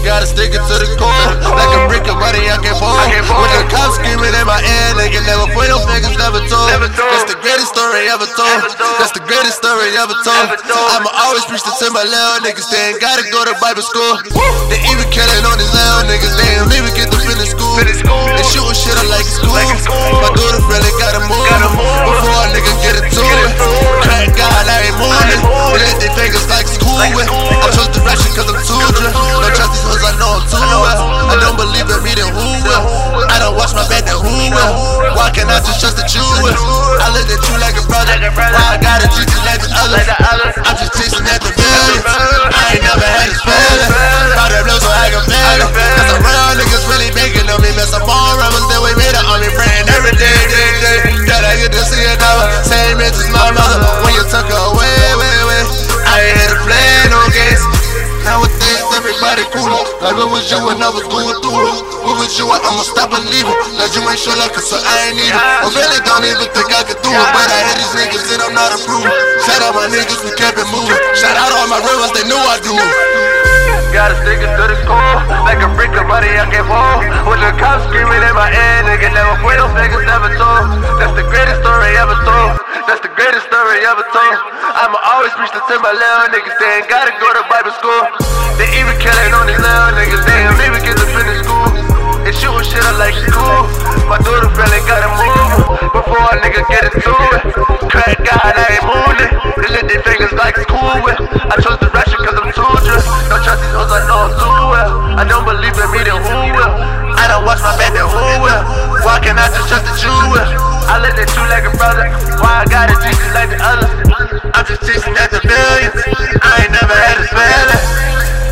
Gotta stick it to the core. Like a brick of money, I can't fall. When the cops screaming in my ear, they can never put your fingers, never told. That's the greatest story ever told. That's the greatest story ever told. I'ma always preach this to my little niggas. They ain't gotta go to Bible school. They even killing on these little niggas. They ain't even get to finish school. They shooting shit up like it's cool. My dude really gotta move before a nigga get it to it. Crack God, I ain't moving. They let their fingers like it's cool. I chose direction cause I'm children. Don't trust these hoes, I know I'm too well. I don't believe in me, then who will? I don't watch my back, then who will? Why can't I just trust that you will? I look at you like a brother. Why I gotta teach you like the others? I'm just chasing at the millions. I ain't never had this feeling. Bought that blow so I can feel it. Cause I'm real niggas really making on me. Mess up all rubbers, then we made an army brand every day. That I get to see another. Same bitch as my mother. When you took her away, I ain't had to play no games. Nowadays, everybody cooler. Like, what was you when I was going through it? What was you when I'ma stop and leave it? Like, you ain't sure like it, so I ain't need it. I really don't even think I could do it. But I had these niggas and I'm not approving. Shout out my niggas, we kept it moving. Shout out all my rivers, they knew I do it. Gotta stick it to the core. Like a freak of money, I can't fall. With the cops screaming in my ear, nigga, never quit, those niggas never told. That's the greatest story ever told. That's the greatest story ever told. I'ma always preach to my little niggas. They ain't gotta go to Bible school. They even killing on these little niggas. They ain't even get to finish school. They shooting shit up like it's cool. My dude really gotta move before a nigga get into it. Crack God, I ain't moving. They let their fingers like it's cool. I chose direction cause I'm children. Don't trust these hoes, I know I'm too well. I don't believe in me, then who will? I don't watch my back, then who will? Why can't I just trust that you will? I look at you like a brother. Why I gotta treat you like the others? I'm just chasing at the millions. I ain't never had a feeling.